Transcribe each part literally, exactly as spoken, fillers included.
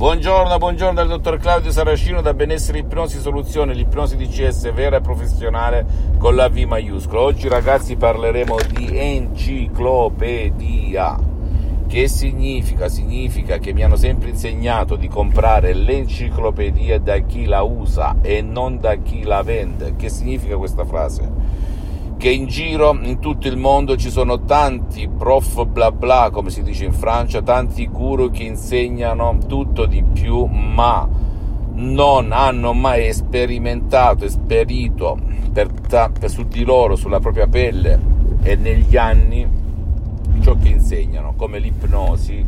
Buongiorno, buongiorno dal dottor Claudio Saracino da Benessere Ipnosi Soluzione, l'ipnosi D C S vera e professionale con la V maiuscola. Oggi ragazzi parleremo di enciclopedia. Che significa? Significa che mi hanno sempre insegnato di comprare l'enciclopedia da chi la usa e non da chi la vende. Che significa questa frase? Che in giro, in tutto il mondo, ci sono tanti prof bla bla, come si dice in Francia, tanti guru che insegnano tutto di più, ma non hanno mai sperimentato, esperito per, per su di loro, sulla propria pelle e negli anni ciò che insegnano, come l'ipnosi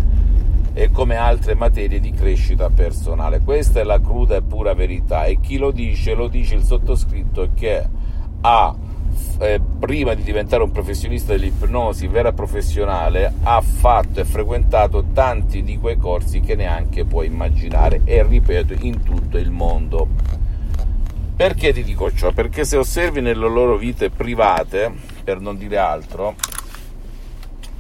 e come altre materie di crescita personale. Questa è la cruda e pura verità, e chi lo dice, lo dice il sottoscritto che ha Eh, prima di diventare un professionista dell'ipnosi vera professionale ha fatto e frequentato tanti di quei corsi che neanche puoi immaginare, e ripeto, in tutto il mondo. Perché ti dico ciò? Perché se osservi nelle loro vite private, per non dire altro,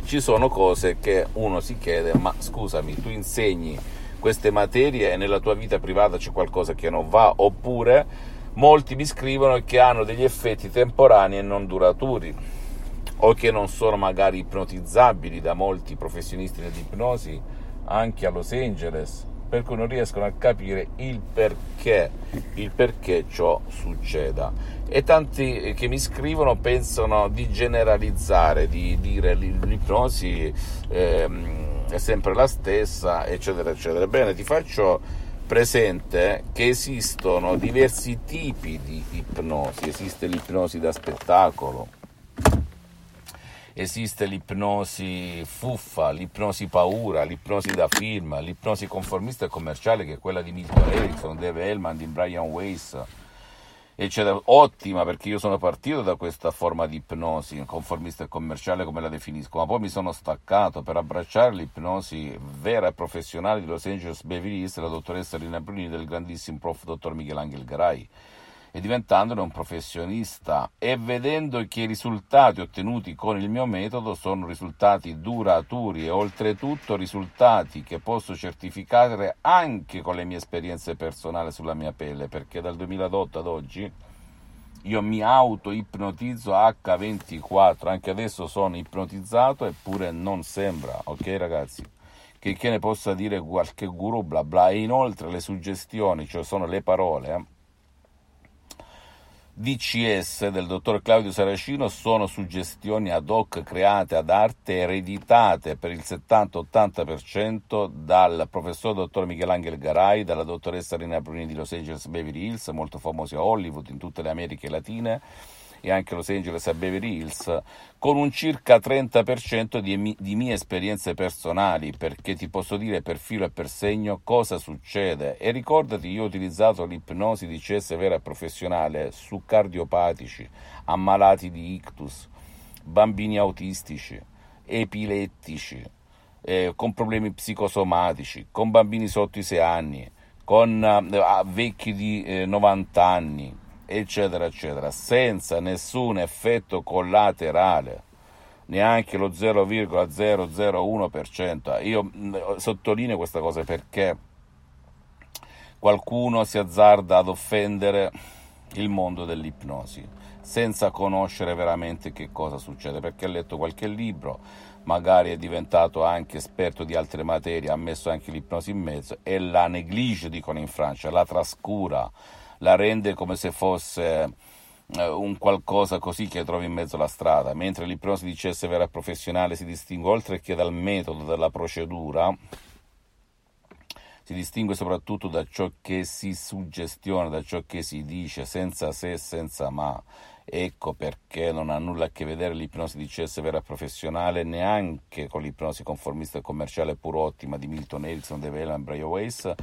ci sono cose che uno si chiede: ma scusami, tu insegni queste materie e nella tua vita privata c'è qualcosa che non va? Oppure molti mi scrivono che hanno degli effetti temporanei e non duraturi, o che non sono magari ipnotizzabili da molti professionisti dell'ipnosi anche a Los Angeles, per cui non riescono a capire il perché, il perché ciò succeda. E tanti che mi scrivono pensano di generalizzare, di dire l'ipnosi eh, è sempre la stessa, eccetera eccetera. Bene, ti faccio presente che esistono diversi tipi di ipnosi. Esiste l'ipnosi da spettacolo, esiste l'ipnosi fuffa, l'ipnosi paura, l'ipnosi da film, l'ipnosi conformista e commerciale, che è quella di Milton Erickson, Dave Elman, di Brian Weiss, eccetera. Ottima, perché io sono partito da questa forma di ipnosi conformista e commerciale, come la definisco, ma poi mi sono staccato per abbracciare l'ipnosi vera e professionale di Los Angeles Beverly Hills, la dottoressa Rina Bruni, del grandissimo prof dottor Michelangelo Garai, e diventandone un professionista e vedendo che i risultati ottenuti con il mio metodo sono risultati duraturi e oltretutto risultati che posso certificare anche con le mie esperienze personali sulla mia pelle, perché dal duemilaotto ad oggi io mi auto-ipnotizzo acca ventiquattro, anche adesso sono ipnotizzato, eppure non sembra, ok ragazzi? Che, che ne possa dire qualche guru bla bla. E inoltre le suggestioni, cioè sono le parole eh? D C S del dottor Claudio Saracino sono suggestioni ad hoc create ad arte, ereditate per il settanta-ottanta per cento dal professor dottor Michelangelo Garai, dalla dottoressa Rina Bruni di Los Angeles Beverly Hills, molto famosi a Hollywood, in tutte le Americhe Latine e anche Los Angeles a Beverly Hills, con un circa trenta per cento di, mi- di mie esperienze personali, perché ti posso dire per filo e per segno cosa succede. E ricordati, io ho utilizzato l'ipnosi D C S vera e professionale su cardiopatici, ammalati di ictus, bambini autistici, epilettici, eh, con problemi psicosomatici, con bambini sotto i sei anni, con eh, vecchi di eh, novanta anni, eccetera eccetera, senza nessun effetto collaterale, neanche lo zero virgola zero zero uno per cento. Io sottolineo questa cosa perché qualcuno si azzarda ad offendere il mondo dell'ipnosi senza conoscere veramente che cosa succede, perché ha letto qualche libro, magari è diventato anche esperto di altre materie, ha messo anche l'ipnosi in mezzo e la neglige, dicono in Francia, la trascura, la rende come se fosse eh, un qualcosa così che trovi in mezzo alla strada, mentre l'ipnosi D C S vera professionale si distingue, oltre che dal metodo, dalla procedura, si distingue soprattutto da ciò che si suggestiona, da ciò che si dice senza se, senza ma, Ecco perché non ha nulla a che vedere l'ipnosi D C S vera professionale neanche con l'ipnosi conformista e commerciale pur ottima di Milton Erickson, Dave Elman e Brian Weiss,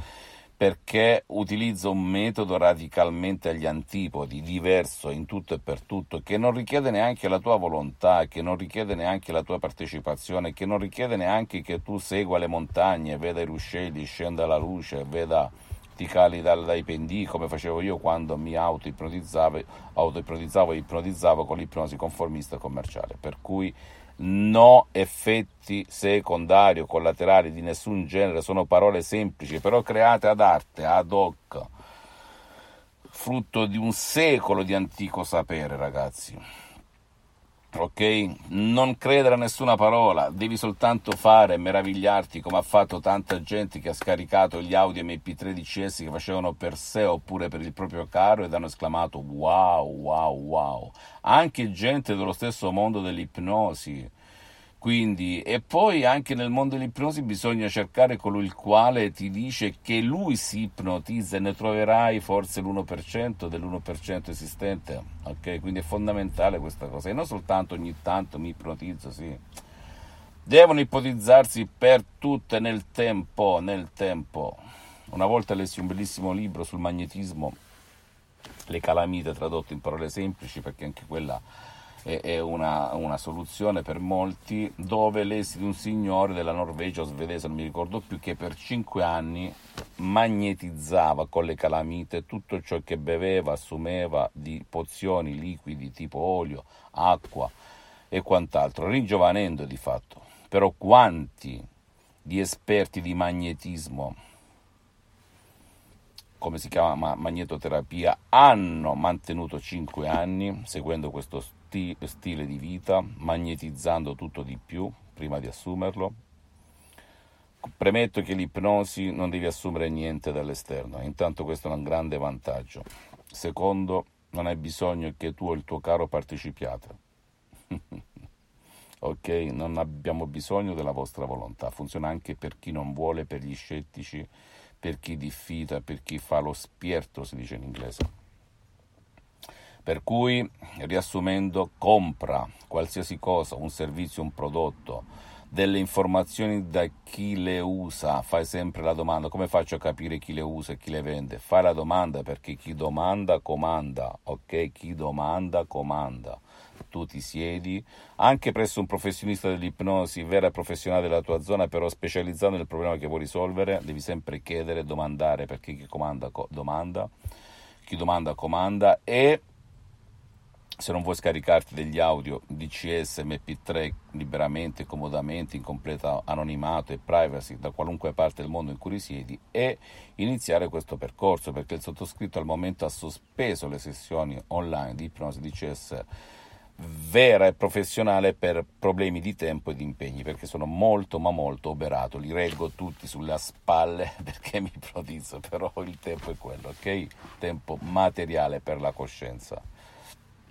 perché utilizza un metodo radicalmente agli antipodi, diverso in tutto e per tutto, che non richiede neanche la tua volontà, che non richiede neanche la tua partecipazione, che non richiede neanche che tu segua le montagne, veda i ruscelli, scenda la luce, veda ti cali dal, dai pendii, come facevo io quando mi auto-ipnotizzavo, auto-ipnotizzavo e ipnotizzavo con l'ipnosi conformista commerciale. Per cui no effetti secondari o collaterali di nessun genere, sono parole semplici però create ad arte, ad hoc, frutto di un secolo di antico sapere, ragazzi. Ok? Non credere a nessuna parola, devi soltanto fare, meravigliarti come ha fatto tanta gente che ha scaricato gli audio M P tre D C S che facevano per sé oppure per il proprio caro ed hanno esclamato wow, wow, wow. Anche gente dello stesso mondo dell'ipnosi. Quindi, e poi anche nel mondo dell'ipnosi bisogna cercare colui il quale ti dice che lui si ipnotizza, e ne troverai forse l'uno per cento dell'uno per cento esistente, ok? Quindi è fondamentale questa cosa, e non soltanto ogni tanto mi ipnotizzo, sì. Devono ipotizzarsi per tutte nel tempo, nel tempo. Una volta lessi un bellissimo libro sul magnetismo, Le calamite, tradotto in parole semplici, perché anche quella è una, una soluzione per molti, dove lessi di un signore della Norvegia o svedese, non mi ricordo più, che per cinque anni magnetizzava con le calamite tutto ciò che beveva, assumeva di pozioni, liquidi tipo olio, acqua e quant'altro, ringiovanendo di fatto. Però quanti di esperti di magnetismo, come si chiama, magnetoterapia, hanno mantenuto cinque anni seguendo questo studio, stile di vita, magnetizzando tutto di più prima di assumerlo. Premetto che l'ipnosi non devi assumere niente dall'esterno, intanto questo è un grande vantaggio. Secondo, non hai bisogno che tu o il tuo caro partecipiate. Ok, non abbiamo bisogno della vostra volontà, funziona anche per chi non vuole, per gli scettici, per chi diffida, per chi fa lo spierto, si dice in inglese. Per cui, riassumendo, compra qualsiasi cosa, un servizio, un prodotto, delle informazioni da chi le usa. Fai sempre la domanda: come faccio a capire chi le usa e chi le vende? Fai la domanda, perché chi domanda comanda, ok? Chi domanda comanda. Tu ti siedi anche presso un professionista dell'ipnosi, vera e professionale della tua zona, però specializzato nel problema che vuoi risolvere. Devi sempre chiedere, domandare, perché chi comanda co- domanda, chi domanda comanda. E se non vuoi scaricarti degli audio D C S, M P tre liberamente, comodamente, in completa anonimato e privacy da qualunque parte del mondo in cui risiedi, e iniziare questo percorso, perché il sottoscritto al momento ha sospeso le sessioni online di ipnosi D C S vera e professionale per problemi di tempo e di impegni, perché sono molto ma molto oberato, li reggo tutti sulle spalle perché mi ipnotizzo, però il tempo è quello, ok? Tempo materiale per la coscienza,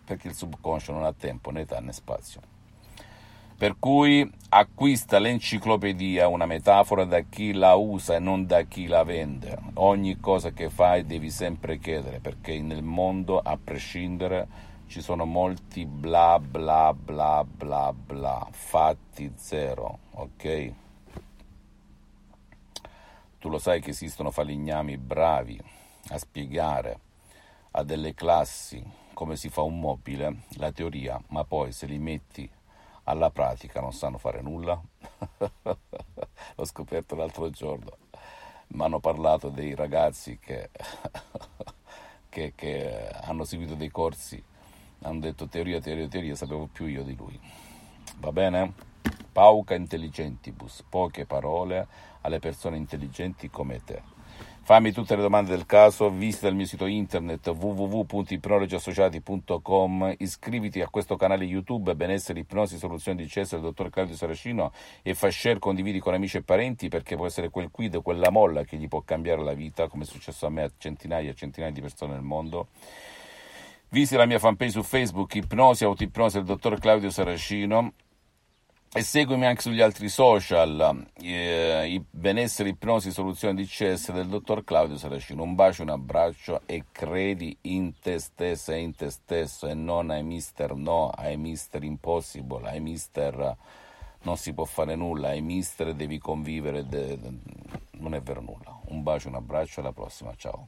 perché il subconscio non ha tempo, né età, né spazio. Per cui acquista l'enciclopedia, una metafora, da chi la usa e non da chi la vende. Ogni cosa che fai devi sempre chiedere, perché nel mondo, a prescindere, ci sono molti bla bla bla bla bla, fatti zero, ok? Tu lo sai che esistono falegnami bravi a spiegare a delle classi come si fa un mobile, la teoria, ma poi se li metti alla pratica non sanno fare nulla. L'ho scoperto l'altro giorno, mi hanno parlato dei ragazzi che, che, che hanno seguito dei corsi, hanno detto teoria, teoria, teoria, sapevo più io di lui. Va bene? Pauca intelligentibus, poche parole alle persone intelligenti come te. Fammi tutte le domande del caso, visita il mio sito internet w w w punto ipnologiassociati punto com, iscriviti a questo canale YouTube Benessere Ipnosi Soluzione D C S del dottor Claudio Saracino e fa share, condividi con amici e parenti, perché può essere quel quid, quella molla che gli può cambiare la vita, come è successo a me, a centinaia e centinaia di persone nel mondo. Visita la mia fanpage su Facebook Ipnosi Autoipnosi del dottor Claudio Saracino. E seguimi anche sugli altri social, eh, Benessere Ipnosi Soluzione D C S del dottor Claudio Saracino. Un bacio, un abbraccio e credi in te stesso e in te stesso e non ai mister no, ai mister impossible, ai mister non si può fare nulla, ai mister devi convivere, de... non è vero nulla. Un bacio, un abbraccio, alla prossima, ciao.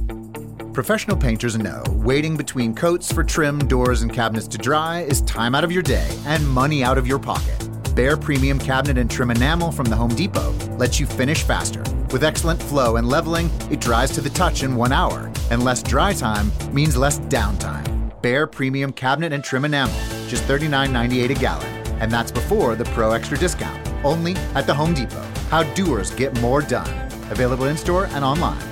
Professional painters know waiting between coats for trim, doors, and cabinets to dry is time out of your day and money out of your pocket. Bare Premium Cabinet and Trim Enamel from the Home Depot lets you finish faster. With excellent flow and leveling, it dries to the touch in one hour. And less dry time means less downtime. Bare Premium Cabinet and Trim Enamel, just thirty-nine dollars and ninety-eight cents a gallon. And that's before the Pro Extra discount, only at the Home Depot. How doers get more done. Available in-store and online.